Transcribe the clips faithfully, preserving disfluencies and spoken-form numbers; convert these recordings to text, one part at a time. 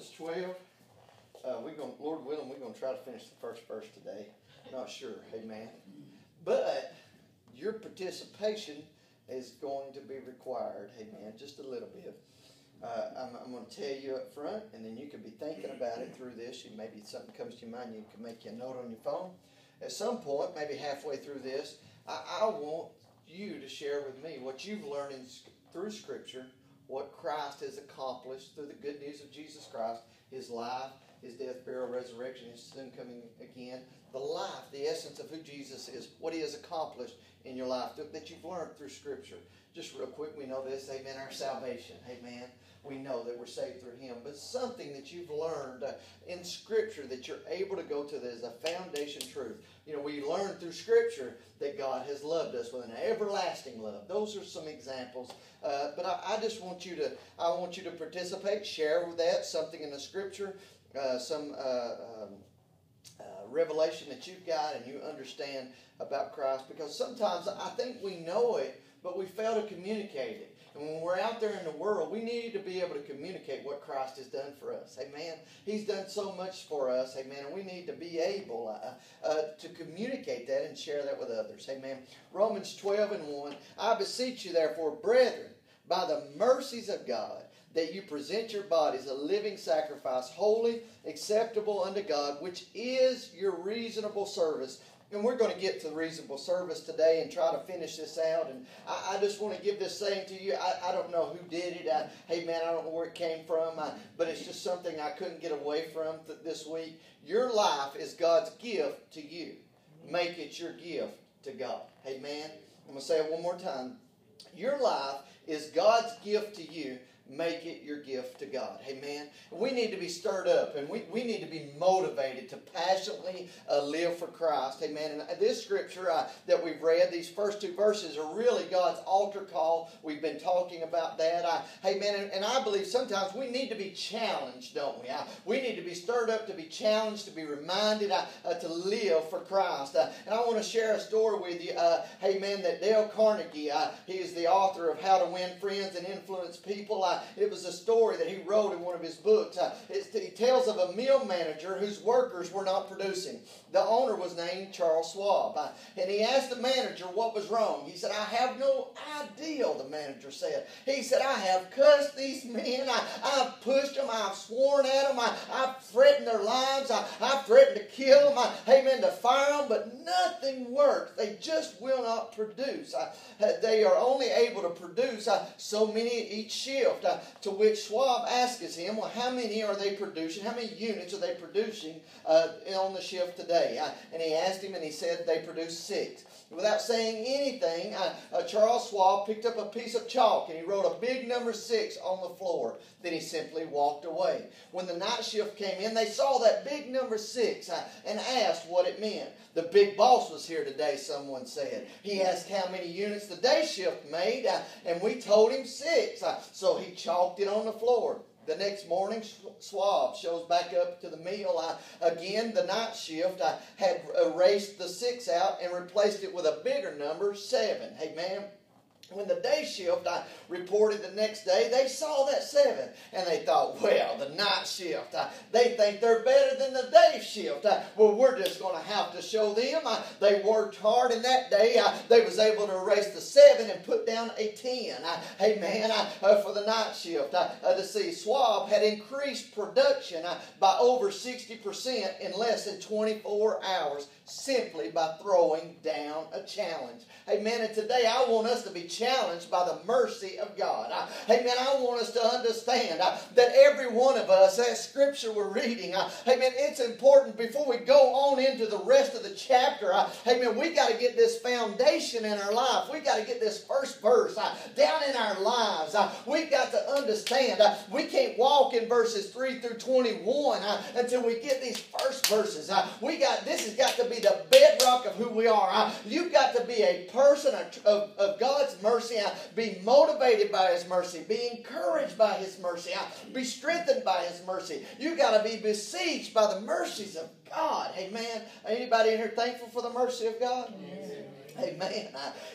Romans twelve. Uh, we're going, Lord willing, we're going to try to finish the first verse today. Not sure. Amen. But your participation is going to be required. Amen. Just a little bit. Uh, I'm, I'm going to tell you up front, and then you can be thinking about it through this. You, maybe something comes to your mind, you can make you a note on your phone. At some point, maybe halfway through this, I, I want you to share with me what you've learned in, through Scripture, what Christ has accomplished through the good news of Jesus Christ, His life, His death, burial, resurrection, His soon coming again. The life, the essence of who Jesus is, what He has accomplished in your life that you've learned through Scripture. Just real quick, we know this, amen, our salvation, amen. We know that we're saved through Him. But something that you've learned in Scripture that you're able to go to that is a foundation truth. You know, we learn through Scripture that God has loved us with an everlasting love. Those are some examples. Uh, but I, I just want you to, I want you to participate, share with that something in the Scripture. Uh, some uh, um, uh, revelation that you've got and you understand about Christ, because sometimes I think we know it, but we fail to communicate it. And when we're out there in the world, we need to be able to communicate what Christ has done for us. Amen. He's done so much for us. Amen. And we need to be able uh, uh, to communicate that and share that with others. Amen. Romans twelve and one. I beseech you, therefore, brethren, by the mercies of God, that you present your bodies a living sacrifice, holy, acceptable unto God, which is your reasonable service. And we're going to get to the reasonable service today and try to finish this out. And I, I just want to give this saying to you. I, I don't know who did it. I, hey, man, I don't know where it came from. I, but it's just something I couldn't get away from th- this week. Your life is God's gift to you. Make it your gift to God. Amen. I'm going to say it one more time. Your life is God's gift to you. Make it your gift to God. Amen. We need to be stirred up, and we, we need to be motivated to passionately uh, live for Christ. Amen. And this scripture uh, that we've read, these first two verses are really God's altar call. We've been talking about that. I, amen. And, and I believe sometimes we need to be challenged, don't we? I, we need to be stirred up to be challenged, to be reminded uh, uh, to live for Christ. Uh, and I want to share a story with you. Uh, amen. That Dale Carnegie, uh, he is the author of How to Win Friends and Influence People. I, It was a story that he wrote in one of his books. Uh, it's, he tells of a mill manager whose workers were not producing. The owner was named Charles Schwab. Uh, and he asked the manager what was wrong. He said, "I have no idea," the manager said. He said, "I have cussed these men. I, I've pushed them. I've sworn at them. I, I've threatened their lives. I, I've threatened to kill them. I, amen, to fire them. But nothing works. They just will not produce. I, they are only able to produce uh, so many each shift." Uh, to which Schwab asks him, "Well, how many are they producing? How many units are they producing uh, on the shift today?" Uh, and he asked him, and he said they produced six. Without saying anything, uh, uh, Charles Schwab picked up a piece of chalk, and he wrote a big number six on the floor. Then he simply walked away. When the night shift came in, they saw that big number six uh, and asked what it meant. "The big boss was here today," someone said. "He asked how many units the day shift made, uh, and we told him six. Uh, so he chalked it on the floor." The next morning, Schwab shows back up to the meal. I, again, the night shift, I had erased the six out and replaced it with a bigger number, seven. Amen. When the day shift I reported the next day, they saw that seven. And they thought, "Well, the night shift, I, they think they're better than the day shift. I, well, we're just going to have to show them." I, they worked hard, and that day I, they was able to erase the seven and put down a ten. I, amen. I, uh, for the night shift, I, uh, to see Schwab had increased production I, by over sixty percent in less than twenty-four hours simply by throwing down a challenge. Amen. And today I want us to be challenged. Challenged by the mercy of God. I, amen. I want us to understand I, that every one of us, that scripture we're reading, I, amen, it's important before we go on into the rest of the chapter. I, amen. We got to get this foundation in our life. We got to get this first verse I, down in our lives. I, we got to understand I, we can't walk in verses three through twenty-one I, until we get these first verses. I, we got this has got to be the bedrock of who we are. I, you've got to be a person of, of God's mercy. mercy. Be motivated by His mercy. Be encouraged by His mercy. Be strengthened by His mercy. You got to be besieged by the mercies of God. Amen. Anybody in here thankful for the mercy of God? Yes. Amen.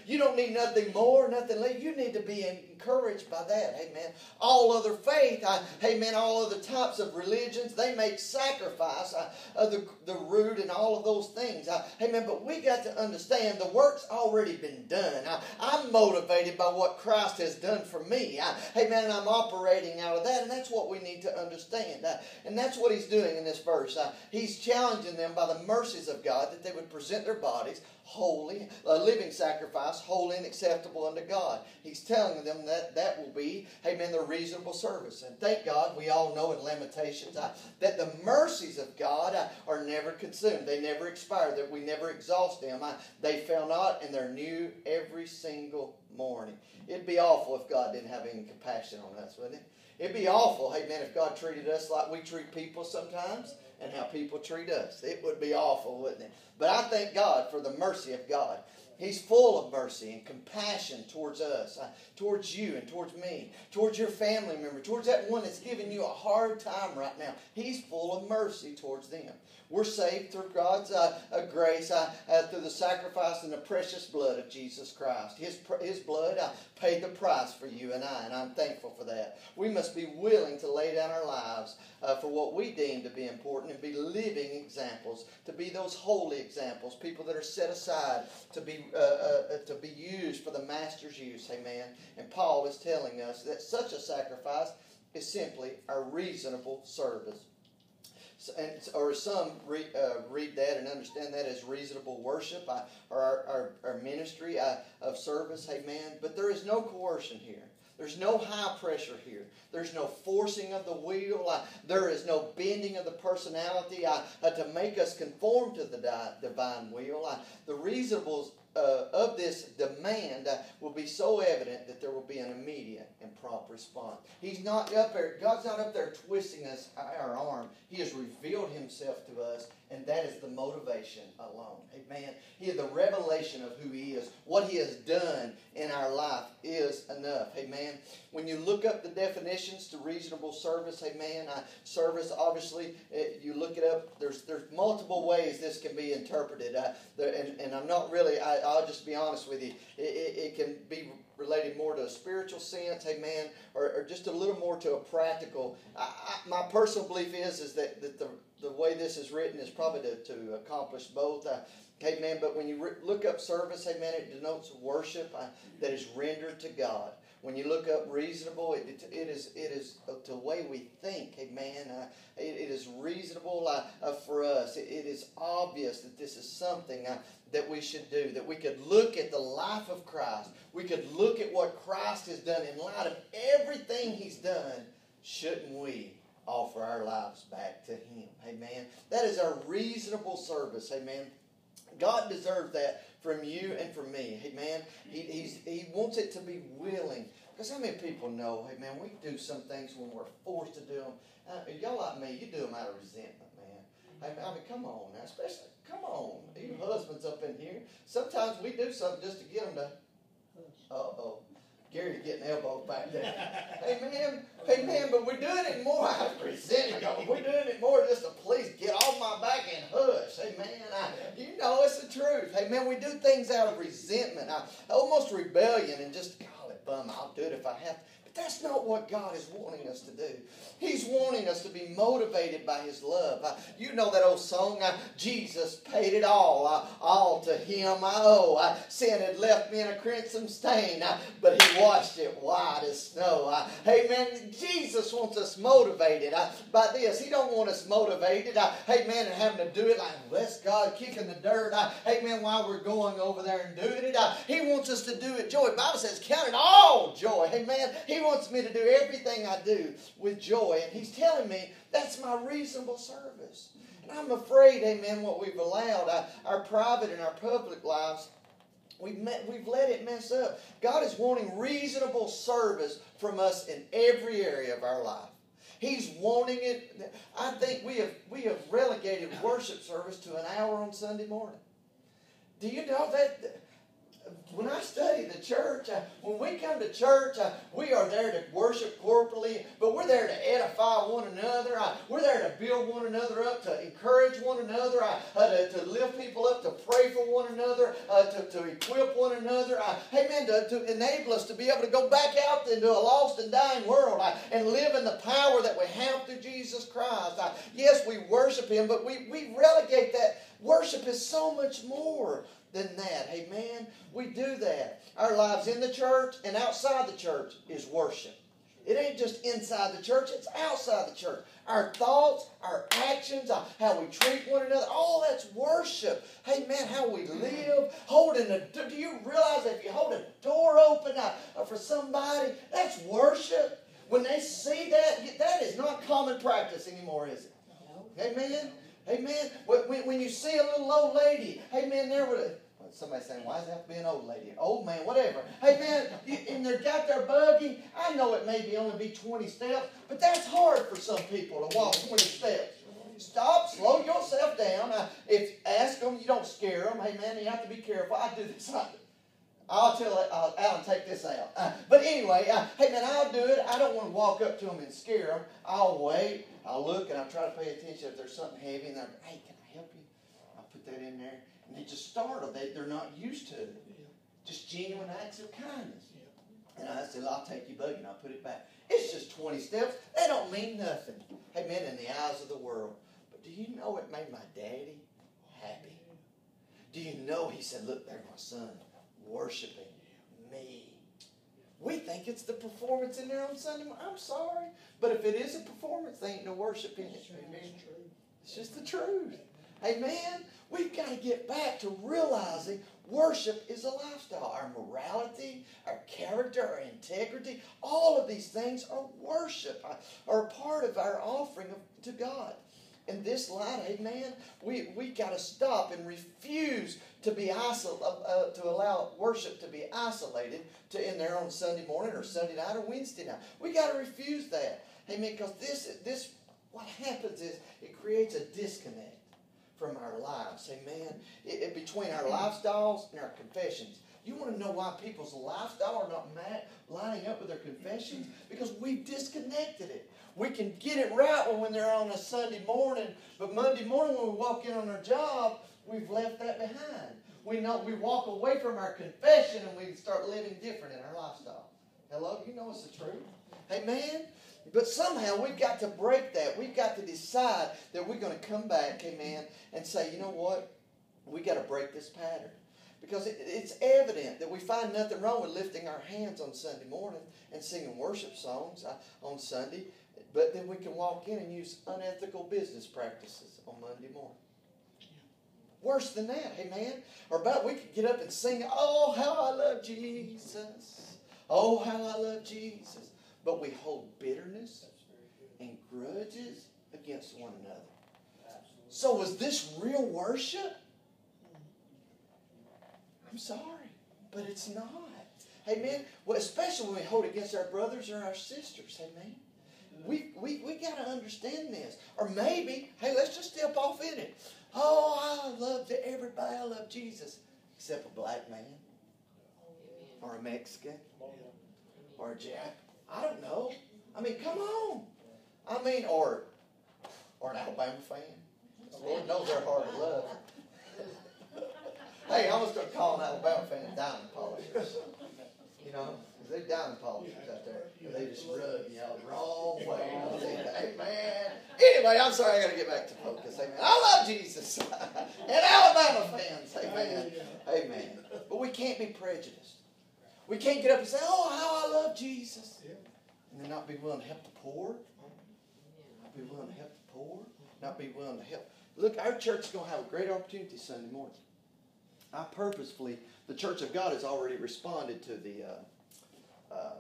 You don't need nothing more, nothing less. You need to be encouraged. encouraged by that. Amen. All other faith, I, amen, all other types of religions, they make sacrifice, I, uh, the, the root and all of those things. I, amen. But we got to understand the work's already been done. I, I'm motivated by what Christ has done for me. I, amen. And I'm operating out of that. And that's what we need to understand. I, and that's what he's doing in this verse. I, he's challenging them by the mercies of God that they would present their bodies holy, a living sacrifice, holy and acceptable unto God. He's telling them that that will be, amen, the reasonable service. And thank God, we all know in Lamentations uh, that the mercies of God uh, are never consumed. They never expire. That we never exhaust them. Uh, they fail not, and they're new every single morning. It'd be awful if God didn't have any compassion on us, wouldn't it? It'd be awful, amen, if God treated us like we treat people sometimes. And how people treat us. It would be awful, wouldn't it? But I thank God for the mercy of God. He's full of mercy and compassion towards us, uh, towards you and towards me, towards your family member, towards that one that's giving you a hard time right now. He's full of mercy towards them. We're saved through God's uh, uh, grace, uh, uh, through the sacrifice and the precious blood of Jesus Christ. His, his blood uh, paid the price for you and I, and I'm thankful for that. We must be willing to lay down our lives uh, for what we deem to be important and be living examples, to be those holy examples, people that are set aside to be Uh, uh, to be used for the master's use. Amen. And Paul is telling us that such a sacrifice is simply a reasonable service. So, and, or some re, uh, read that and understand that as reasonable worship uh, or our, our, our ministry uh, of service. Amen. But there is no coercion here. There's no high pressure here. There's no forcing of the will. Uh, there is no bending of the personality uh, uh, to make us conform to the di- divine will. Uh, the reasonable Uh, of this demand uh, will be so evident that there will be an immediate and prompt response. He's not up there, God's not up there twisting us our arm. He has revealed himself to us, and that is the motivation alone. Amen. He the revelation of who he is, what he has done in our life is enough. Amen. When you look up the definitions to reasonable service, amen, I, service obviously it, you look it up. There's there's multiple ways this can be interpreted, uh, there, and and I'm not really I. I'll just be honest with you. It, it, it can be related more to a spiritual sense, amen, or, or just a little more to a practical. I, I, my personal belief is is that, that the, the way this is written is probably to, to accomplish both. Uh, amen. But when you re- look up service, amen, it denotes worship uh, that is rendered to God. When you look up reasonable, it, it, it is it is the way we think, amen. Uh, it, it is reasonable uh, uh, for us. It, it is obvious that this is something uh, that we should do, that we could look at the life of Christ. We could look at what Christ has done in light of everything he's done. Shouldn't we offer our lives back to him, amen? That is a reasonable service, amen. God deserves that from you and from me, amen. He, he's, he wants it to be willing. Because how many people know, amen, we do some things when we're forced to do them. Uh, y'all like me, you do them out of resentment, man. I mean, I mean come on now, especially, come on. You husbands up in here. Sometimes we do something just to get them to, uh-oh. Gary's getting elbowed back there. Amen. Amen. But we're doing it more out of resentment. We're doing it more just to please get off my back and hush. Amen. I, you know it's the truth. Amen. We do things out of resentment, I, almost rebellion, and just, golly, bum, I'll do it if I have to. That's not what God is wanting us to do. He's wanting us to be motivated by his love. Uh, you know that old song, uh, Jesus paid it all. Uh, all to him I owe. Uh, sin had left me in a crimson stain, uh, but he washed it white as snow. Uh, amen. Jesus wants us motivated uh, by this. He don't want us motivated, uh, amen, and having to do it like, bless God, kicking the dirt, uh, amen, while we're going over there and doing it. Uh, he wants us to do it joy. The Bible says, count it all joy. Amen. He wants me to do everything I do with joy. And he's telling me that's my reasonable service. And I'm afraid, amen, what we've allowed, our, our private and our public lives, we've, met, we've let it mess up. God is wanting reasonable service from us in every area of our life. He's wanting it. I think we have, we have relegated worship service to an hour on Sunday morning. Do you know that? when I study the church, uh, when we come to church, uh, we are there to worship corporately, but we're there to edify one another. Uh, we're there to build one another up, to encourage one another, uh, uh, to, to lift people up, to pray for one another, uh, to, to equip one another. Uh, amen, to, to enable us to be able to go back out into a lost and dying world uh, and live in the power that we have through Jesus Christ. Uh, yes, we worship Him, but we, we relegate that. Worship is so much more than that. Amen. We do that. Our lives in the church and outside the church is worship. It ain't just inside the church, it's outside the church. Our thoughts, our actions, how we treat one another, all that's worship. Hey man, how we live, holding a door. Do you realize that if you hold a door open for somebody, that's worship? When they see that, that is not common practice anymore, is it? Amen. Amen. When, when you see a little old lady, amen, there with a, somebody saying, why does it have to be an old lady? Old man, whatever. Amen. And they've got their buggy. I know it may be only be twenty steps, but that's hard for some people to walk twenty steps. Stop, slow yourself down. I, if ask them, you don't scare them. Amen. You have to be careful. I do this. I, I'll tell it, I'll, I'll take this out. Uh, but anyway, uh, hey man, I'll do it. I don't want to walk up to them and scare them. I'll wait. I'll look and I'll try to pay attention if there's something heavy. And I'll go, hey, can I help you? I'll put that in there. And they just startle. They, they're not used to it. Yeah. Just genuine acts of kindness. Yeah. And I said, well, I'll take your buggy and I'll put it back. It's just twenty steps. They don't mean nothing. Hey man, in the eyes of the world. But do you know it made my daddy happy? Do you know he said, look, there's my son worshiping me. We think it's the performance in there on Sunday morning. I'm sorry, but if it is a performance, there ain't no worship in it. Amen. It's just the truth. Amen. We've got to get back to realizing worship is a lifestyle. Our morality, our character, our integrity, all of these things are worship, are part of our offering to God. In this light, amen, we we got to stop and refuse to be isol uh, to allow worship to be isolated to in there on Sunday morning or Sunday night or Wednesday night. We got to refuse that, amen, because this this what happens is it creates a disconnect from our lives, amen, it, it, between our lifestyles and our confessions. You want to know why people's lifestyle are not lining up with their confessions? Because we've disconnected it. We can get it right when they're on a Sunday morning, but Monday morning when we walk in on our job, we've left that behind. We know, we walk away from our confession and we start living different in our lifestyle. Hello? You know it's the truth. Amen? But somehow we've got to break that. We've got to decide that we're going to come back, amen, and say, you know what? We've got to break this pattern. Because it, it's evident that we find nothing wrong with lifting our hands on Sunday morning and singing worship songs on Sunday, but then we can walk in and use unethical business practices on Monday morning. Worse than that, amen? Or about we could get up and sing, oh, how I love Jesus. Oh, how I love Jesus. But we hold bitterness and grudges against one another. So was this real worship? I'm sorry, but it's not. Amen. Well, especially when we hold against our brothers or our sisters. Amen. We we we got to understand this. Or maybe, hey, let's just step off in it. Oh, I love everybody. I love Jesus, except a black man, or a Mexican, or a Jap. I don't know. I mean, come on. I mean, or or an Alabama fan. The Lord knows their heart of love. Hey, I was going to call an Alabama fan a diamond polishers. You know, they diamond polishers out there. They just rub you out the wrong way. Amen. Anyway, I'm sorry, I got to get back to focus. Amen. I love Jesus. And Alabama fans. Amen. Amen. But we can't be prejudiced. We can't get up and say, oh, how I love Jesus. And then not be willing to help the poor. Not be willing to help the poor. Not be willing to help. Look, our church is going to have a great opportunity Sunday morning. I purposefully, the Church of God has already responded to the uh, uh,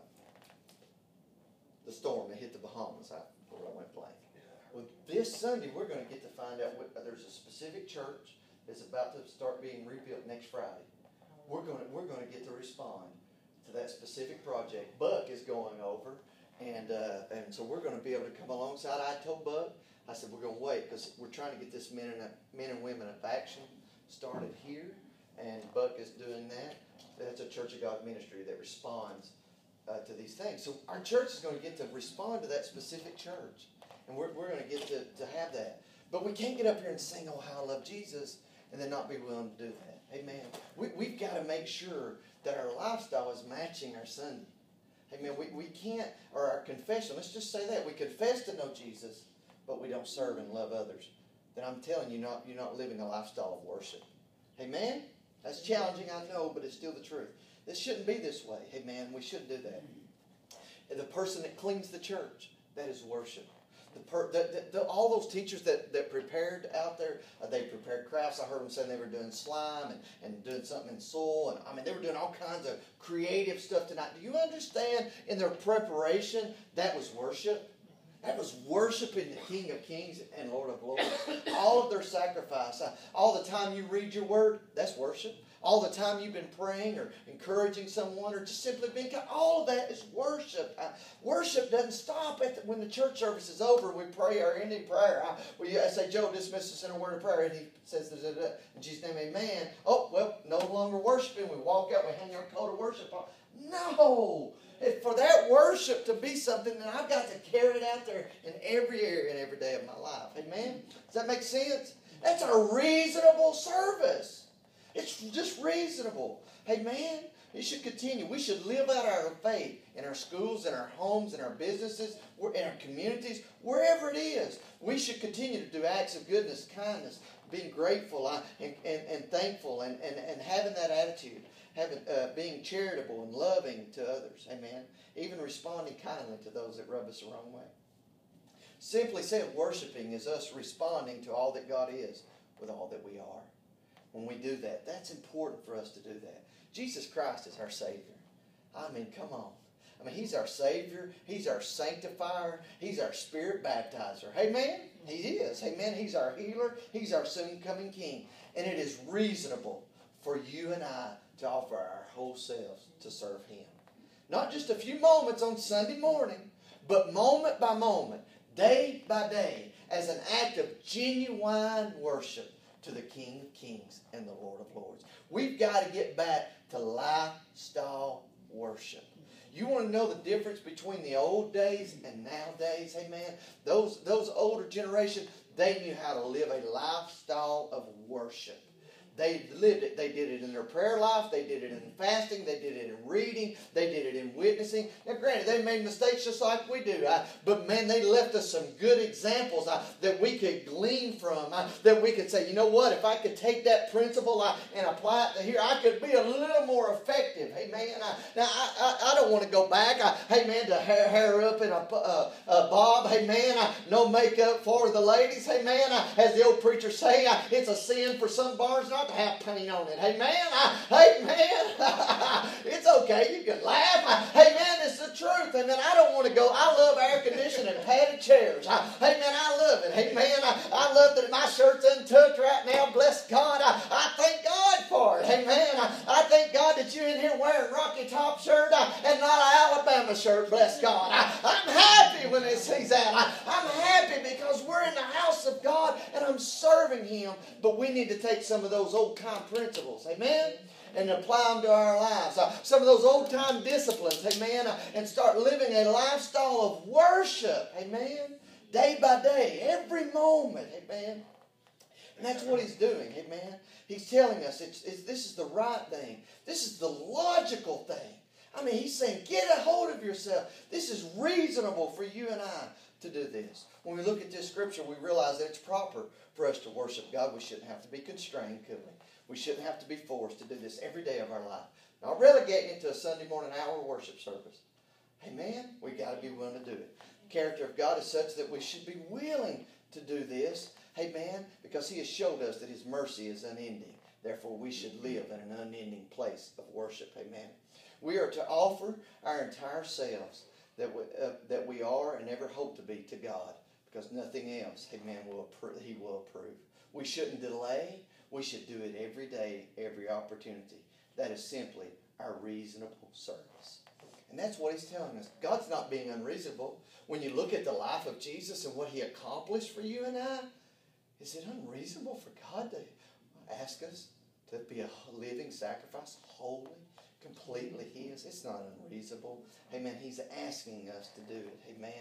the storm that hit the Bahamas. I, I went blank. Well, this Sunday we're going to get to find out what, there's a specific church that's about to start being rebuilt next Friday. We're going to, we're going to get to respond to that specific project. Buck is going over, and uh, and so we're going to be able to come alongside. I told Buck, I said we're going to wait because we're trying to get this men and men and women of action started here. And Buck is doing that. That's a Church of God ministry that responds uh, to these things. So our church is going to get to respond to that specific church. And we're, we're going to get to, to have that. But we can't get up here and sing, "Oh, how I love Jesus," and then not be willing to do that. Amen. We, we've got to make sure that our lifestyle is matching our Sunday. Amen. We, we can't, or our confession, let's just say that. We confess to know Jesus, but we don't serve and love others. Then I'm telling you, not, you're not living a lifestyle of worship. Amen? That's challenging, I know, but it's still the truth. This shouldn't be this way. Amen? We shouldn't do that. And the person that cleans the church, that is worship. The per, the, the, the, all those teachers that, that prepared out there, uh, they prepared crafts. I heard them saying they were doing slime and, and doing something in soil. And I mean, they were doing all kinds of creative stuff tonight. Do you understand in their preparation, that was worship? That was worshiping the King of Kings and Lord of Lords. All of their sacrifice, all the time you read your Word, that's worship. All the time you've been praying or encouraging someone or just simply being, all of that is worship. I, worship doesn't stop at the, when the church service is over. We pray our ending prayer. I, we I say, "Joe, dismiss us in a word of prayer," and he says, "Da, da, da, in Jesus' name, amen." Oh, well, no longer worshiping. We walk out. We hang our coat of worship on. No. If for that worship to be something, then I've got to carry it out there in every area and every day of my life. Amen? Does that make sense? That's a reasonable service. It's just reasonable. Amen? It should continue. We should live out our faith in our schools, in our homes, in our businesses, in our communities, wherever it is. We should continue to do acts of goodness, kindness, being grateful and, and, and thankful and, and, and having that attitude. Having, uh, being charitable and loving to others. Amen. Even responding kindly to those that rub us the wrong way. Simply said, worshiping is us responding to all that God is with all that we are. When we do that, that's important for us to do that. Jesus Christ is our Savior. I mean, come on. I mean, He's our Savior. He's our sanctifier. He's our spirit baptizer. Amen? He is. Amen? He's our healer. He's our soon-coming King. And it is reasonable for you and I to offer our whole selves to serve Him. Not just a few moments on Sunday morning, but moment by moment, day by day, as an act of genuine worship to the King of Kings and the Lord of Lords. We've got to get back to lifestyle worship. You want to know the difference between the old days and nowadays? Amen? Those, those older generation, they knew how to live a lifestyle of worship. They lived it. They did it in their prayer life. They did it in fasting. They did it in reading. They did it in witnessing. Now, granted, they made mistakes just like we do. I, but, man, they left us some good examples I, that we could glean from. I, that we could say, you know what? If I could take that principle I, and apply it to here, I could be a little more effective. Hey, man, I, now, I, I, I don't want to go back. I, hey, man, to hair, hair up in a, uh, a bob. Hey, man, I, no makeup for the ladies. Hey, man, I, as the old preacher say, I, it's a sin for some barns not to have paint on it. Hey, man. I, hey, man. It's okay. You can laugh. I, hey, man, it's the truth. And then I don't want to go. I love air conditioning and padded chairs. I, hey, man, I love it. Hey, man, I, I love that my shirt's untucked right now. Bless God. I, I thank God for it. Hey, man, I, I thank God that you're in here wearing Rocky Top shirt I, and not an Alabama shirt. Bless God. I, I'm happy when it sees that. I, I'm happy because we're in the house of God and I'm serving Him. But we need to take some of those old-time principles, amen, and apply them to our lives. Uh, some of those old-time disciplines, amen, uh, and start living a lifestyle of worship, amen, day by day, every moment, amen. And that's what He's doing, amen. He's telling us it's, it's, this is the right thing. This is the logical thing. I mean, He's saying, get a hold of yourself. This is reasonable for you and I to do this. When we look at this scripture, we realize that it's proper for us to worship God. We shouldn't have to be constrained, could we? We shouldn't have to be forced to do this every day of our life. Not relegating it to a Sunday morning hour worship service. Amen? We've got to be willing to do it. The character of God is such that we should be willing to do this. Amen? Because He has showed us that His mercy is unending. Therefore, we should live in an unending place of worship. Amen? We are to offer our entire selves that we, uh, that we are and ever hope to be to God, because nothing else, amen, will approve, He will approve. We shouldn't delay. We should do it every day, every opportunity. That is simply our reasonable service. And that's what He's telling us. God's not being unreasonable. When you look at the life of Jesus and what He accomplished for you and I, is it unreasonable for God to ask us to be a living sacrifice, holy, completely His. It's not unreasonable. Amen. He's asking us to do it. Amen.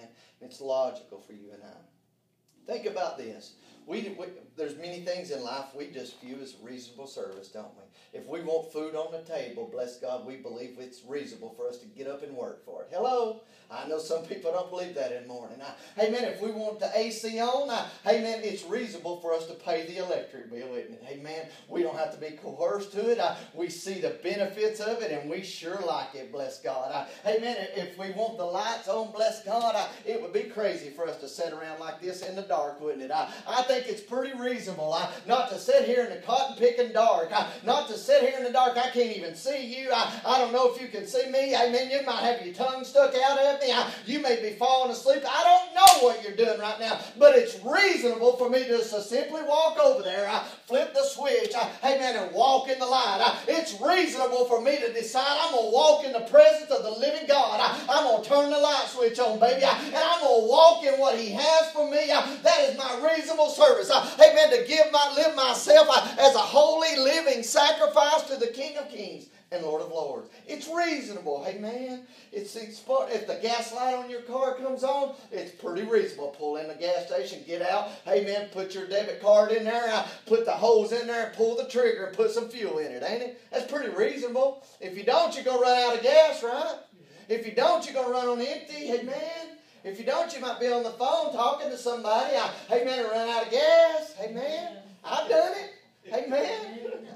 And it's logical for you and I. Think about this. We, we there's many things in life we just view as reasonable service, don't we? If we want food on the table, bless God, we believe it's reasonable for us to get up and work for it. Hello? I know some people don't believe that anymore. And I, hey, man, if we want the A C on, I, hey, man, it's reasonable for us to pay the electric bill, isn't it? Hey, man, we don't have to be coerced to it. I, we see the benefits of it, and we sure like it, bless God. I, hey, man, if we want the lights on, bless God, I, it would be crazy for us to sit around like this in the dark, wouldn't it? I, I think it's pretty reasonable I, not to sit here in the cotton picking dark. I, not to sit here in the dark. I can't even see you. I, I don't know if you can see me. Amen. You might have your tongue stuck out at me. I, you may be falling asleep. I don't know what you're doing right now, but it's reasonable for me to just simply walk over there. I flip the switch. I, hey man, and walk in the light. I, it's reasonable for me to decide I'm going to walk in the presence of the living God. I, I'm going to turn the light switch on, baby. I, and I'm going to walk in what He has for me. I, that is my reasonable service. I, amen. To give my live myself I, as a holy living sacrifice to the King of Kings and Lord of Lords. It's reasonable. Amen. It's, it's if the gas light on your car comes on, it's pretty reasonable. Pull in the gas station, get out. Amen. Put your debit card in there. I, put the hose in there. Pull the trigger and put some fuel in it. Ain't it? That's pretty reasonable. If you don't, you're gonna run out of gas, right? If you don't, you're gonna run on empty. Amen. If you don't, you might be on the phone talking to somebody. I, amen. And run out of gas. Amen. I've done it. Amen.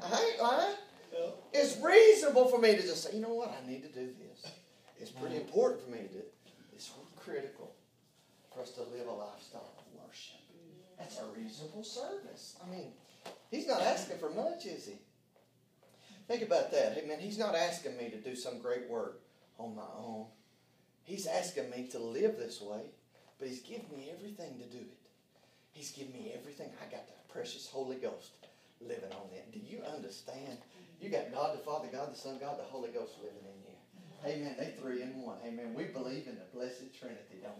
I ain't lying. It's reasonable for me to just say, you know what, I need to do this. It's pretty important for me to do it. It's critical for us to live a lifestyle of worship. That's a reasonable service. I mean, He's not asking for much, is He? Think about that. Amen. He's not asking me to do some great work on my own. He's asking me to live this way, but He's given me everything to do it. He's given me everything. I got the precious Holy Ghost living on it. Do you understand? You got God the Father, God the Son, God the Holy Ghost living in you. Amen. They three in one. Amen. We believe in the blessed Trinity, don't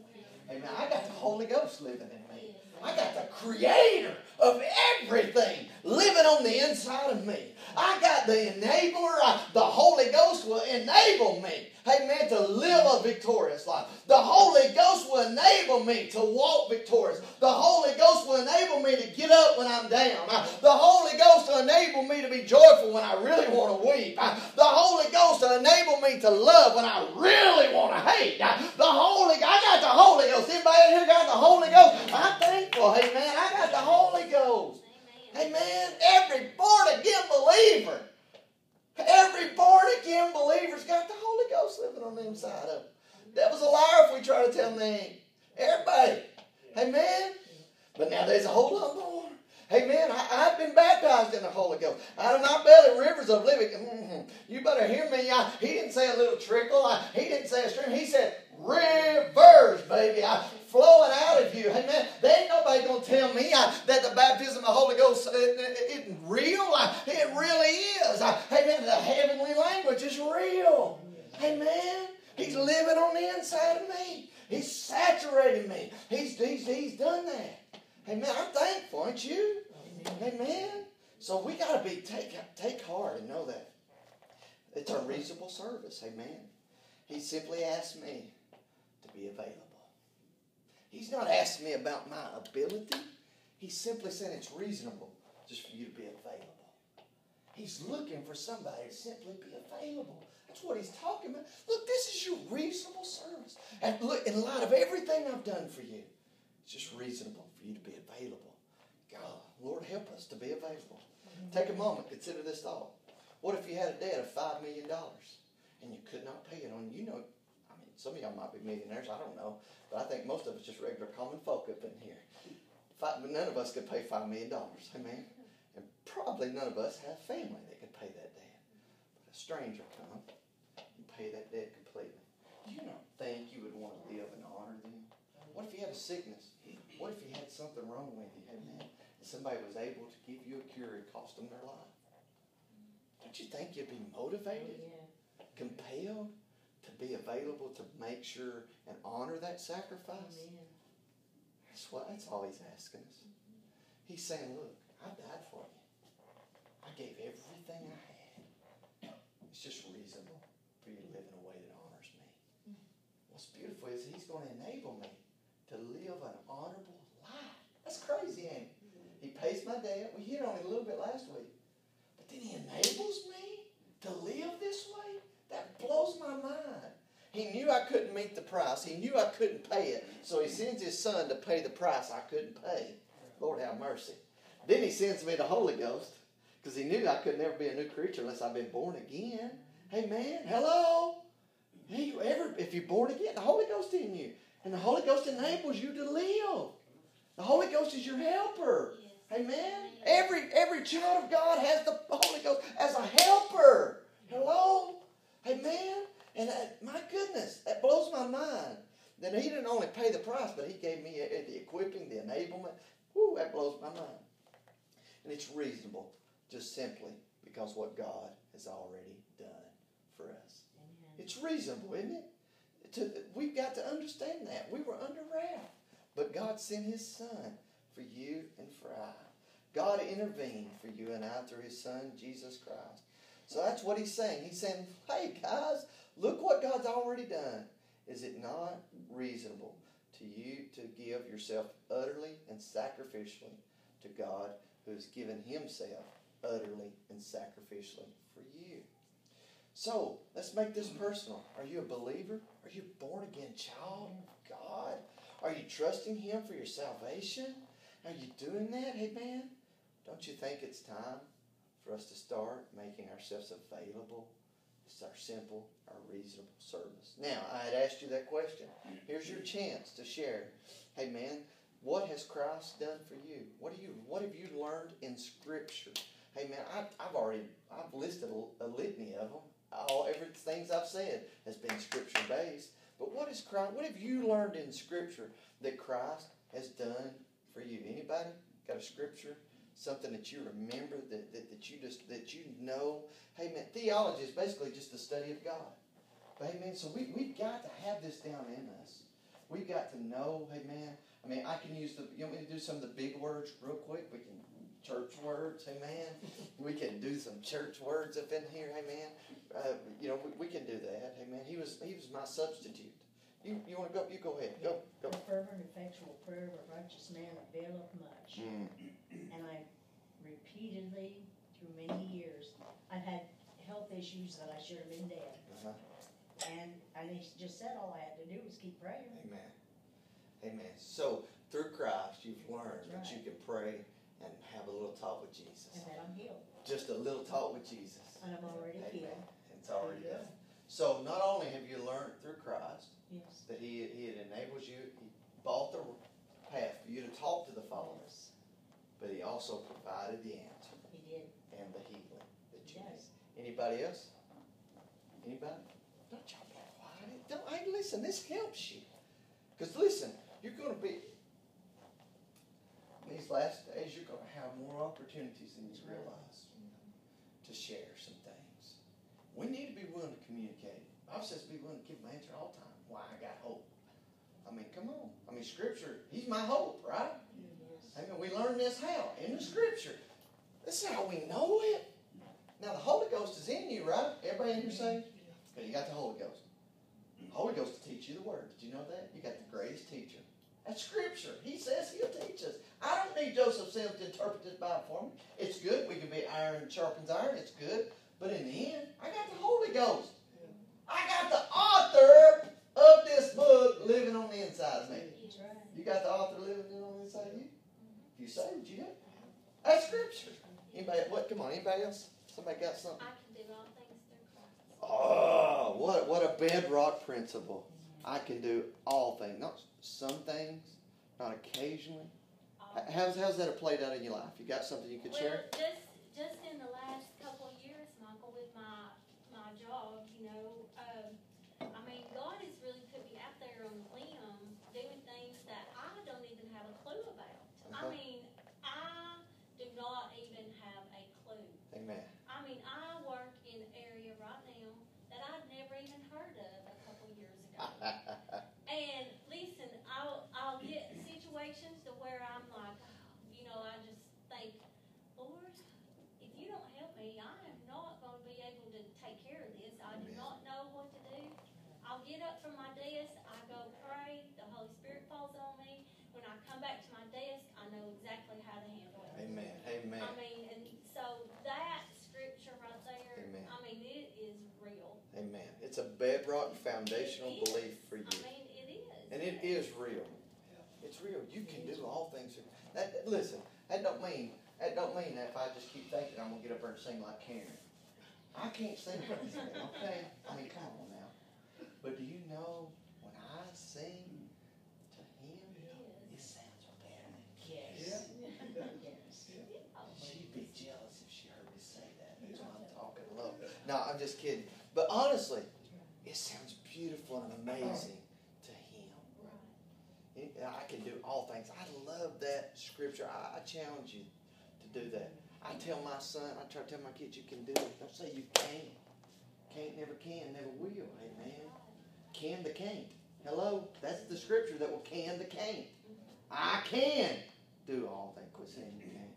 we? Amen. I got the Holy Ghost living in me. I got the Creator of everything living on the inside of me. I got the enabler. I, the Holy Ghost will enable me, amen, to live a victorious life. The Holy Ghost will enable me to walk victorious. The Holy Ghost will enable me to get up when I'm down. I, the Holy Ghost will enable me to be joyful when I really want to weep. I, the Holy Ghost will enable me to love when I really want to hate. I, the Holy, I got the Holy Ghost. Anybody in here got the Holy Ghost? I'm thankful, amen. I got the Holy Ghost. Amen. Every born-again believer, every born-again believer's got the Holy Ghost living on the inside of them. Devil's a liar if we try to tell them they ain't. Everybody. Amen. But now there's a whole lot more. Amen. I, I've been baptized in the Holy Ghost. Out of my belly, rivers of living. Mm-hmm. You better hear me. I, he didn't say a little trickle. I, he didn't say a stream. He said rivers, baby. I, flowing out of you. Amen. There ain't nobody going to tell me I, that the baptism of the Holy Ghost isn't real. I, it really is. I, amen. The heavenly language is real. Amen. He's living on the inside of me. He's saturating me. He's, he's, he's done that. Amen. I'm thankful, aren't you? Amen. Amen. So we got to be take, take heart and know that. It's a reasonable service. Amen. He simply asked me to be available. He's not asking me about my ability. He's simply saying it's reasonable just for you to be available. He's looking for somebody to simply be available. That's what He's talking about. Look, this is your reasonable service. And look, in light of everything I've done for you, it's just reasonable for you to be available. God, Lord, help us to be available. Take a moment. Consider this thought. What if you had a debt of five million dollars and you could not pay it on, you know, some of y'all might be millionaires, I don't know. But I think most of us just regular common folk up in here. Five, none of us could pay five million dollars, amen? And probably none of us have family that could pay that debt. But a stranger come and pay that debt completely. You don't think you would want to live and honor them? What if you had a sickness? What if you had something wrong with you, amen? And somebody was able to give you a cure and cost them their life. Don't you think you'd be motivated, compelled? To be available to make sure and honor that sacrifice. Amen. That's what. That's all He's asking us. He's saying, "Look, I died for you. I gave everything I had. It's just reasonable for you to live in a way that honors me. What's beautiful is He's going to enable me to live an honorable life. That's crazy, ain't it? He pays my debt. We hit on it a little bit last week. But then He enables me to live this way? That blows my mind. He knew I couldn't meet the price. He knew I couldn't pay it. So He sends His Son to pay the price I couldn't pay. Lord have mercy. Then He sends me the Holy Ghost because He knew I could never be a new creature unless I've been born again. Amen. Hello. Hey, you ever, if you're born again, the Holy Ghost in you. And the Holy Ghost enables you to live. The Holy Ghost is your helper. Yes. Amen. Yes. Every, every child of God has the Holy Ghost as a helper. Hello. Amen. And that, my goodness, that blows my mind. Then He didn't only pay the price, but He gave me the equipping, the enablement. Woo, that blows my mind. And it's reasonable, just simply because what God has already done for us. Amen. It's reasonable, isn't it? To, we've got to understand that. We were under wrath. But God sent His Son for you and for I. God intervened for you and I through His Son, Jesus Christ. So that's what He's saying. He's saying, hey guys, look what God's already done. Is it not reasonable to you to give yourself utterly and sacrificially to God who has given Himself utterly and sacrificially for you? So, let's make this personal. Are you a believer? Are you a born-again child of God? Are you trusting Him for your salvation? Are you doing that? Amen? Don't you think it's time for us to start making ourselves available? It's our simple, our reasonable service. Now, I had asked you that question. Here's your chance to share. Amen? What has Christ done for you? What do you? What have you learned in Scripture? Hey man, I, I've already I've listed a, a litany of them. All every things I've said has been Scripture based. But what is Christ? What have you learned in Scripture that Christ has done for you? Anybody got a Scripture? Something that you remember that that, that you just that you know? Hey man, theology is basically just the study of God. But hey man, so we we've got to have this down in us. We've got to know, hey man. I mean, I can use the, you want me to do some of the big words real quick? We can, church words, amen. We can do some church words up in here, amen. Uh, you know, we, we can do that, amen. He was he was my substitute. You you want to go? You go ahead. Go, go. The fervent, effectual prayer of a righteous man availeth much. Mm. And I repeatedly, through many years, I've had health issues that I should have been dead. Uh-huh. And I just said all I had to do was keep praying. Amen. Amen. So, through Christ, you've learned right. that you can pray and have a little talk with Jesus. And that I'm healed. Just a little talk with Jesus. And I'm already Amen. healed. It's already done. So, not only have you learned through Christ yes. that he, he enables you, He bought the path for you to talk to the Father, yes. but He also provided the answer. He did. And the healing that you yes. need. Anybody else? Anybody? Don't y'all be quiet. Don't, hey, listen, this helps you. Because listen, you're going to be, in these last days, you're going to have more opportunities than you realize to share some things. We need to be willing to communicate. I've said to be willing to give my answer all the time. Why, I got hope. I mean, come on. I mean, Scripture, He's my hope, right? Yes. I mean, we learn this how? In the Scripture. This is how we know it. Now, the Holy Ghost is in you, right? Everybody in here saved? Because you got the Holy Ghost. Holy Ghost to teach you the Word. Did you know that? You got the greatest teacher. That's Scripture. He says He'll teach us. I don't need Joseph Sims to interpret this Bible for me. It's good. We can be iron sharpens iron. It's good. But in the end, I got the Holy Ghost. Yeah. I got the author of this book living on the inside of me. He's right. You got the author living on the inside of you? Mm-hmm. You saved, you did. That's Scripture. Anybody? What? Come on. Anybody else? Somebody got something? I can do all things through Christ. Oh, what, what a bedrock principle. I can do all things. Not some things, not occasionally. Um, how's, how's that played out in your life? You got something you could well, share? Just just in the last couple of years, Michael, with my my job, you know, um, I mean, God has really put me out there on the limb doing things that I don't even have a clue about. Uh-huh. I mean, I do not even have a clue. Amen. I mean, I work in an area right now that I'd never even heard of a couple years ago. And listen, I'll, I'll get situations to where I'm like, you know, I just think, Lord, if you don't help me, I am not going to be able to take care of this. I do not know what to do. I'll get up from my desk. I go pray. The Holy Spirit falls on me. When I come back to my desk, I know exactly how to handle it. Amen. Amen. I mean, and so that scripture right there, Amen. I mean, it is real. Amen. It's a bedrock foundational belief for you. I mean, it is. And it is real. It's real. You can do all things. That, that, listen, that don't mean that don't mean that if I just keep thinking I'm going to get up there and sing like Karen. I can't sing like that, okay? I mean, come on now. But do you know when I sing to Him, yeah. it sounds better? Yes. Yeah. Yes. Yeah. She'd be jealous if she heard me say that. That's why I'm talking love. No, I'm just kidding. But honestly, it sounds beautiful and amazing. I can do all things. I love that scripture. I, I challenge you to do that. I tell my son, I try to tell my kids, you can do it. Don't say you can't. Can't, never can, never will. Amen. Can the can't. Hello? That's the scripture that will can the can't. I can do all things. Quit saying you can't.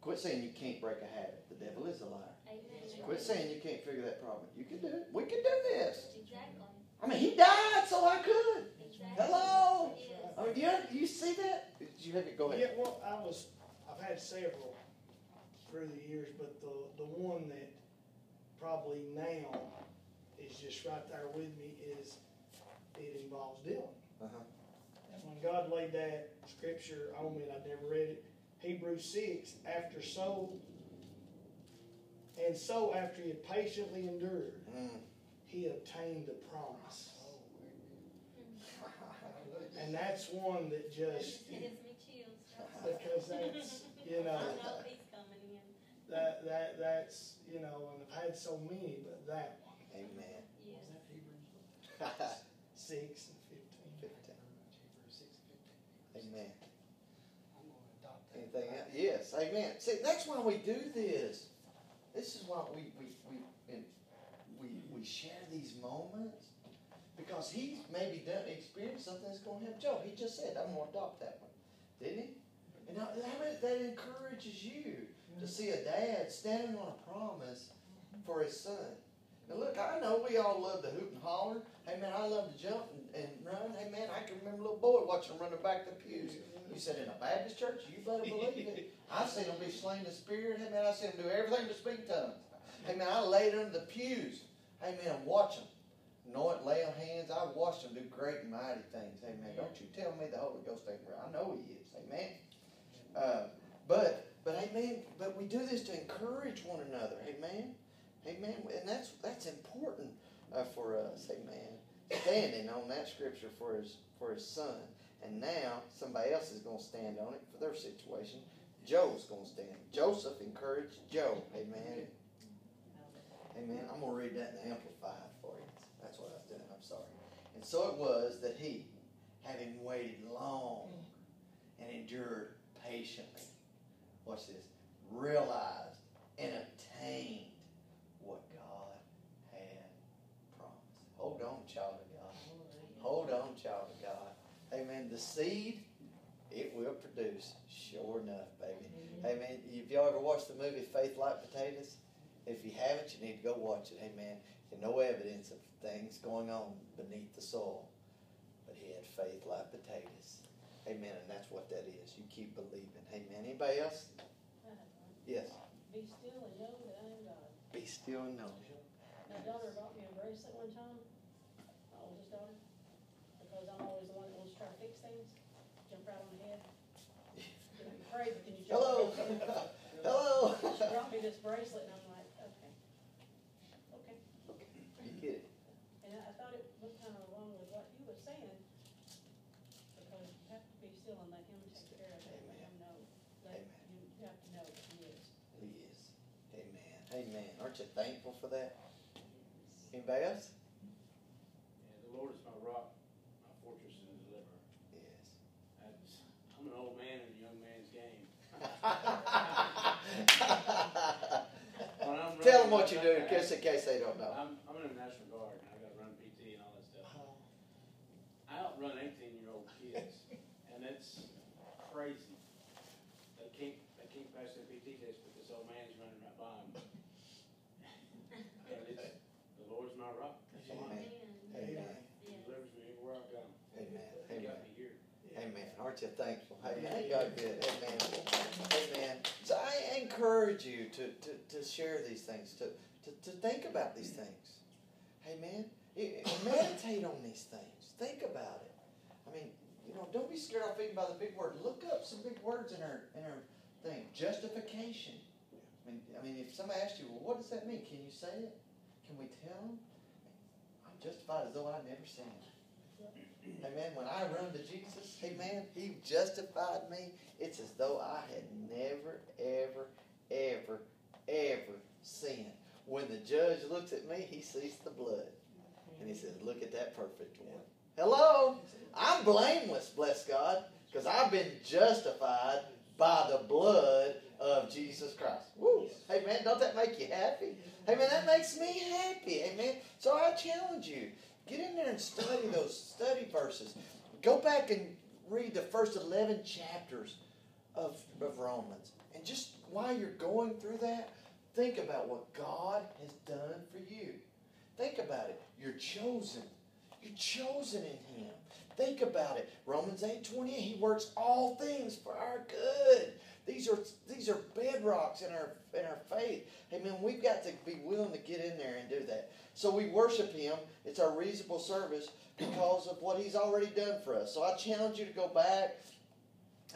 Quit saying you can't break a habit. The devil is a liar. Amen. Quit saying you can't figure that problem. You can do it. We can do this. Exactly. I mean, He died so I could. Exactly. Hello. Yes. I mean, do you, do you see that? Did you have it? Go ahead. Yeah, well, I was, I've had several through the years, but the, the one that probably now is just right there with me is it involves Dylan. Uh-huh. And when God laid that scripture on me, and I never read it, Hebrews six, after so, and so after he had patiently endured, mm. he obtained the promise. And that's one that just gives me chills. Because that's, you know, that that that's, you know, and I've had so many, but that one. Amen. Yes. Was that Hebrews six and fifteen? Fifteen. Hebrews six and fifteen. Amen. I'm going to adopt that. Anything else? Yes. Amen. See, that's why we do this. This is why we we we we we share these moments. Because he's maybe done experienced something that's going to help Joe. He just said, I'm going to adopt that one. Didn't he? And I, that, that encourages you to see a dad standing on a promise for his son. Now look, I know we all love to hoot and holler. Hey man, I love to jump and, and run. Hey man, I can remember a little boy watching him running back the pews. You said in a Baptist church, you better believe it. I've seen him be slain the spirit. Hey man, I've seen him do everything to speak tongues. Hey man, I laid under the pews. Hey man, watch him. Anoint, lay on hands. I've watched him do great and mighty things. Amen. Don't you tell me the Holy Ghost ain't real. I know He is. Amen. Uh, but, but amen. But we do this to encourage one another. Amen. Amen. And that's that's important uh, for us. Amen. Standing on that scripture for his for his son. And now somebody else is going to stand on it for their situation. Joe's going to stand. Joseph encouraged Joe. Amen. Amen. I'm going to read that in the Amplified for you. That's what I was doing. I'm sorry. And so it was that he, having waited long and endured patiently, watch this, realized and obtained what God had promised. Hold on, child of God. Hold on, child of God. Amen. The seed, it will produce, sure enough, baby. Amen. If y'all ever watched the movie Faith Like Potatoes? If you haven't, you need to go watch it. Amen. There's no evidence of things going on beneath the soil. But he had faith like potatoes. Amen. And that's what that is. You keep believing. Amen. Anybody else? Yes. Be still and know that I am God. Be still and know. My daughter brought me a bracelet one time. My oldest daughter. Because I'm always the one that wants to try to fix things. Jump right on the head. Can you pray, but can you jump Hello. Right Hello. She brought me this bracelet and I'm like, It. And I thought it went kind of along with what you were saying, because you have to be still and let Him take care of it. Amen. Let Him know. Let Amen. You, you have to know that He is. He is. Amen. Amen. Aren't you thankful for that? Yes. Anybody else? Yeah, the Lord is my rock, my fortress and deliverer. Yes. That's, I'm an old man in a young man's game. Tell them what you do in case, in case they don't know. I'm, I'm in the National Guard and I've got to run P T and all that stuff. I outrun eighteen-year-old kids, and that's crazy. They can't, they can't pass their P T test, but this old man's running right by them. Amen. Amen. Amen. Amen. Amen. Amen. Aren't you thankful? Amen. God good. Amen. Amen. So I encourage you to, to, to share these things, to, to, to think about these things. Amen. Meditate on these things. Think about it. I mean, you know, don't be scared off even by the big word. Look up some big words in our in our thing. Justification. I mean, I mean, if somebody asks you, well, what does that mean? Can you say it? Can we tell them? I'm justified as though I never sinned. Amen. When I run to Jesus, amen, He justified me. It's as though I had never, ever, ever, ever sinned. When the judge looks at me, he sees the blood. And he says, look at that perfect one. Hello? I'm blameless, bless God, because I've been justified by the blood of Jesus Christ. Woo. Amen. Don't that make you happy? Amen. That makes me happy. Amen. So I challenge you. Get in there and study those study verses. Go back and read the first eleven chapters of, of Romans. And just while you're going through that, think about what God has done for you. Think about it. You're chosen. You're chosen in Him. Think about it. Romans eight twenty-eight, He works all things for our good. These are these are bedrocks in our in our faith. Amen. We've got to be willing to get in there and do that. So we worship Him. It's our reasonable service because of what He's already done for us. So I challenge you to go back,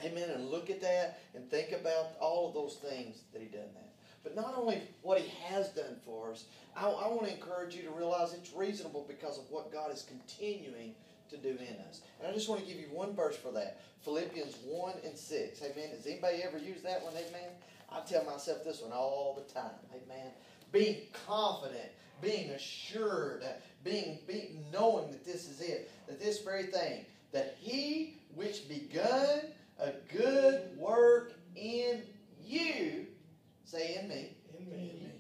amen, and look at that and think about all of those things that He done that. But not only what He has done for us, I, I want to encourage you to realize it's reasonable because of what God is continuing to do in us. And I just want to give you one verse for that. Philippians one and six. Amen. Does anybody ever use that one? Amen. I tell myself this one all the time. Amen. Being confident, being assured, being, being knowing that this is it. That this very thing, that He which begun a good work in you, say in me. In me. In me.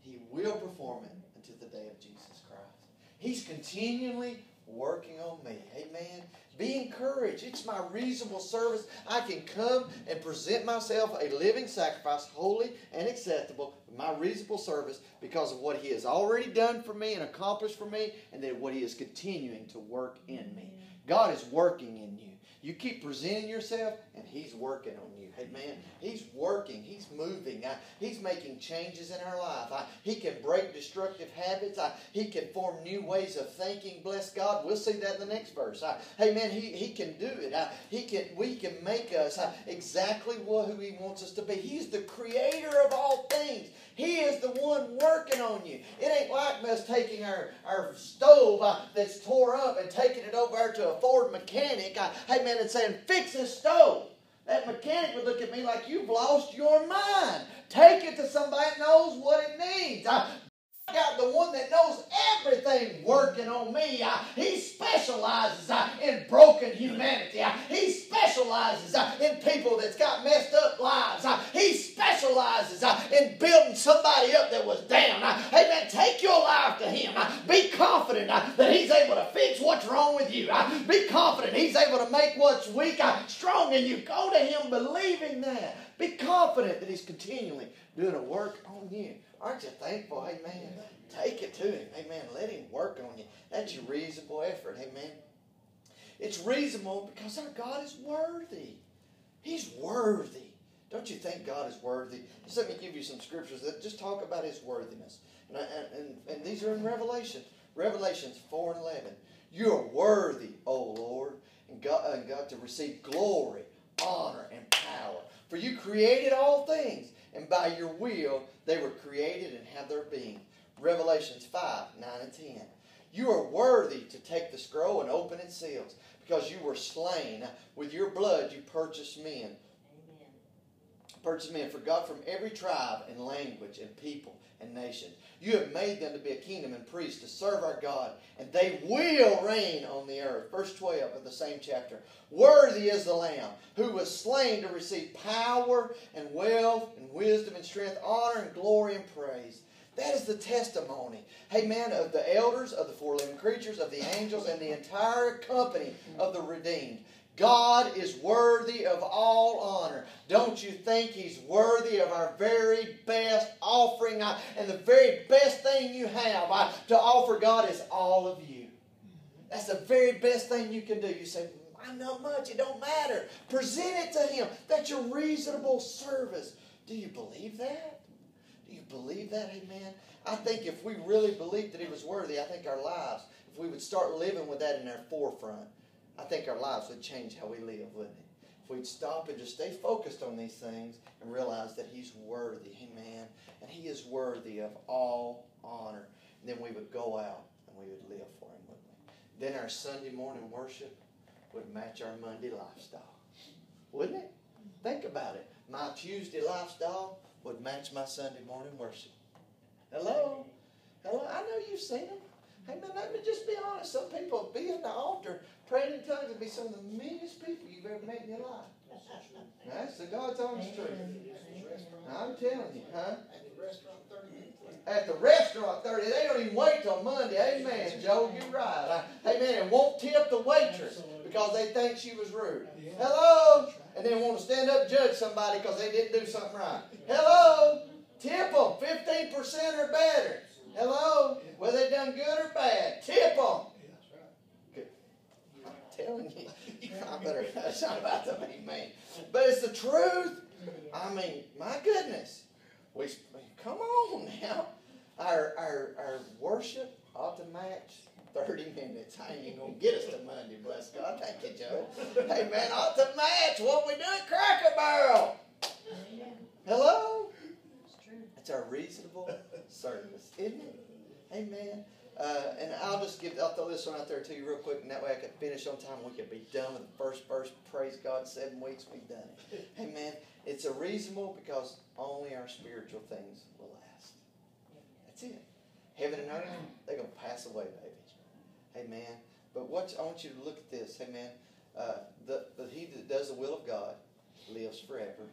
He will perform it until the day of Jesus Christ. He's continually working on me. Amen. Be encouraged. It's my reasonable service. I can come and present myself a living sacrifice, holy and acceptable, my reasonable service, because of what He has already done for me and accomplished for me, and then what He is continuing to work in me. God is working in you. You keep presenting yourself, and He's working on you. Amen. He's working. He's moving. I, he's making changes in our life. I, he can break destructive habits. I, he can form new ways of thinking. Bless God. We'll see that in the next verse. I, amen. He, he can do it. I, he can. We can make us I, exactly what, who He wants us to be. He's the creator of all things. He is the one working on you. It ain't like us taking our, our stove I, that's tore up and taking it over to a Ford mechanic. I, amen. And saying, fix this stove. That mechanic would look at me like, you've lost your mind. Take it to somebody that knows what it needs. I got the one that knows everything working on me. I, he specializes I, in broken humanity. I, he specializes I, in people that's got messed up lives. I, he specializes I, in building somebody up that was down. I, amen. Take your life to Him. I, be confident I, that He's able to fix what's wrong with you. I, be confident He's able to make what's weak I, strong in you. Go to Him believing that. Be confident that He's continually doing a work on you. Aren't you thankful? Amen. Take it to Him. Amen. Let Him work on you. That's your reasonable effort. Amen. It's reasonable because our God is worthy. He's worthy. Don't you think God is worthy? Just let me give you some scriptures that just talk about His worthiness. And, and, and, and these are in Revelation. Revelations four and eleven. You are worthy, O Lord, and God, and God to receive glory, honor, and power. For You created all things, and by Your will they were created and have their being. Revelations five, nine, and ten. You are worthy to take the scroll and open its seals, because You were slain. With Your blood You purchased men. Amen. Purchased men for God from every tribe and language and people and nation. You have made them to be a kingdom and priests to serve our God, and they will reign on the earth. Verse twelve of the same chapter. Worthy is the Lamb who was slain to receive power and wealth and wisdom and strength, honor and glory and praise. That is the testimony, amen, of the elders, of the four living creatures, of the angels, and the entire company of the redeemed. God is worthy of all honor. Don't you think He's worthy of our very best offering? I, and the very best thing you have I, to offer God is all of you. That's the very best thing you can do. You say, I'm not much. It don't matter. Present it to Him. That's your reasonable service. Do you believe that? Do you believe that? Amen. I think if we really believed that He was worthy, I think our lives, if we would start living with that in our forefront, I think our lives would change how we live, wouldn't it? If we'd stop and just stay focused on these things and realize that He's worthy. Amen. And He is worthy of all honor. And then we would go out and we would live for Him, wouldn't we? Then our Sunday morning worship would match our Monday lifestyle. Wouldn't it? Think about it. My Tuesday lifestyle would match my Sunday morning worship. Hello? Hello? I know you've seen them. Hey, man, let me just be honest. Some people be in the altar praying in tongues and be some of the meanest people you've ever met in your life. That's the God's honest truth. I'm telling you, huh? At the restaurant thirty minutes later. At the restaurant thirty, they don't even wait till Monday. Amen, Joe, you're right. I, amen, and won't tip the waitress because they think she was rude. Hello? And then want to stand up and judge somebody because they didn't do something right. Hello? Tip them fifteen percent or better. Hello? Whether they done good or bad, tip them. I'm telling you, I better hush. I'm about to be mean. But it's the truth. I mean, my goodness. We come on now. Our our our worship ought to match thirty minutes. I ain't gonna get us to Monday, bless God. Thank you, Joe. Hey man, ought to match what we do at Cracker Barrel. Hello? It's our reasonable service, isn't it? Amen. Uh, and I'll just give, I'll throw this one out there to you real quick, and that way I can finish on time. We can be done with the first verse. Praise God, seven weeks we've done it. Amen. It's a reasonable because only our spiritual things will last. That's it. Heaven and earth, they're going to pass away, baby. Amen. But what, I want you to look at this. Amen. Uh, the, the, he that does the will of God lives forever.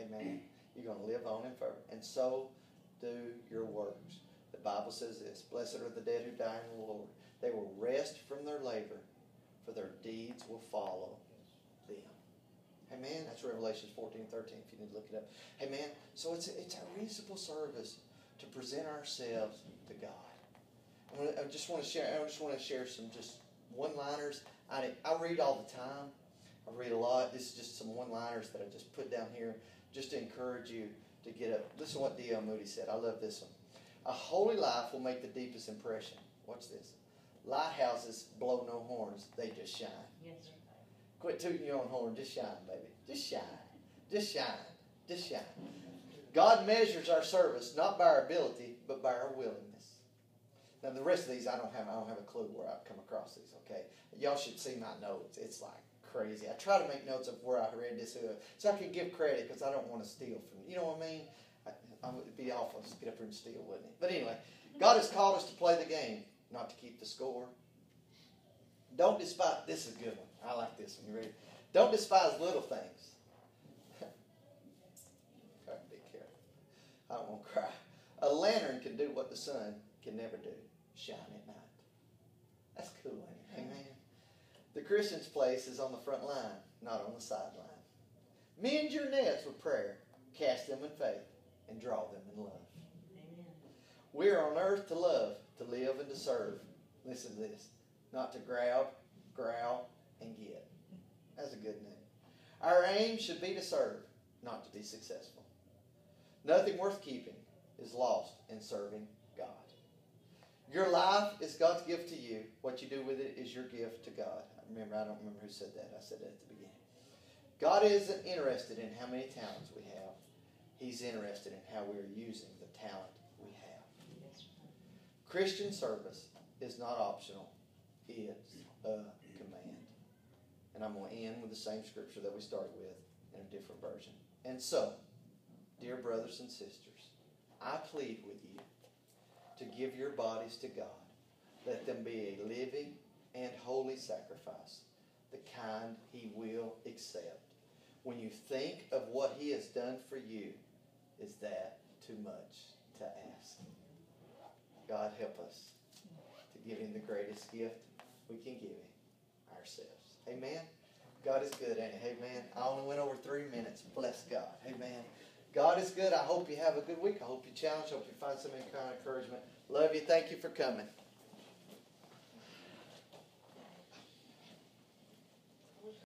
Amen. You're going to live on and forever. And so do your works. The Bible says this, blessed are the dead who die in the Lord. They will rest from their labor, for their deeds will follow them. Amen. That's Revelation fourteen thirteen, if you need to look it up. Amen. So it's, it's our reasonable service to present ourselves to God. I just want to share, I just want to share some just one-liners. I, I read all the time. I read a lot. This is just some one-liners that I just put down here just to encourage you to get up. Listen to what D L Moody said. I love this one. A holy life will make the deepest impression. Watch this. Lighthouses blow no horns. They just shine. Yes, sir. Quit tooting your own horn. Just shine, baby. Just shine. Just shine. Just shine. God measures our service not by our ability, but by our willingness. Now, the rest of these, I don't have, I don't have a clue where I've come across these, okay? Y'all should see my notes. It's like crazy. I try to make notes of where I read this so I can give credit because I don't want to steal from you. You know what I mean? I would be awful to get up here and steal, wouldn't it? But anyway, God has called us to play the game, not to keep the score. Don't despise, this is a good one. I like this one. You ready? Don't despise little things. Try to be careful. I don't want to cry. A lantern can do what the sun can never do. Shine at night. That's cool, ain't it? Amen. The Christian's place is on the front line, not on the sideline. Mend your nets with prayer. Cast them in faith. And draw them in love. Amen. We are on earth to love, to live, and to serve. Listen to this. Not to grab, growl, and get. That's a good name. Our aim should be to serve, not to be successful. Nothing worth keeping is lost in serving God. Your life is God's gift to you. What you do with it is your gift to God. I remember, I don't remember who said that. I said that at the beginning. God isn't interested in how many talents we have. He's interested in how we are using the talent we have. Christian service is not optional. It's a command. And I'm going to end with the same scripture that we started with in a different version. And so, dear brothers and sisters, I plead with you to give your bodies to God. Let them be a living and holy sacrifice, the kind He will accept. When you think of what He has done for you, is that too much to ask? God help us to give Him the greatest gift we can give Him, ourselves. Amen? God is good, ain't it? Amen. I only went over three minutes. Bless God. Amen. God is good. I hope you have a good week. I hope you challenge. I hope you find some kind of encouragement. Love you. Thank you for coming.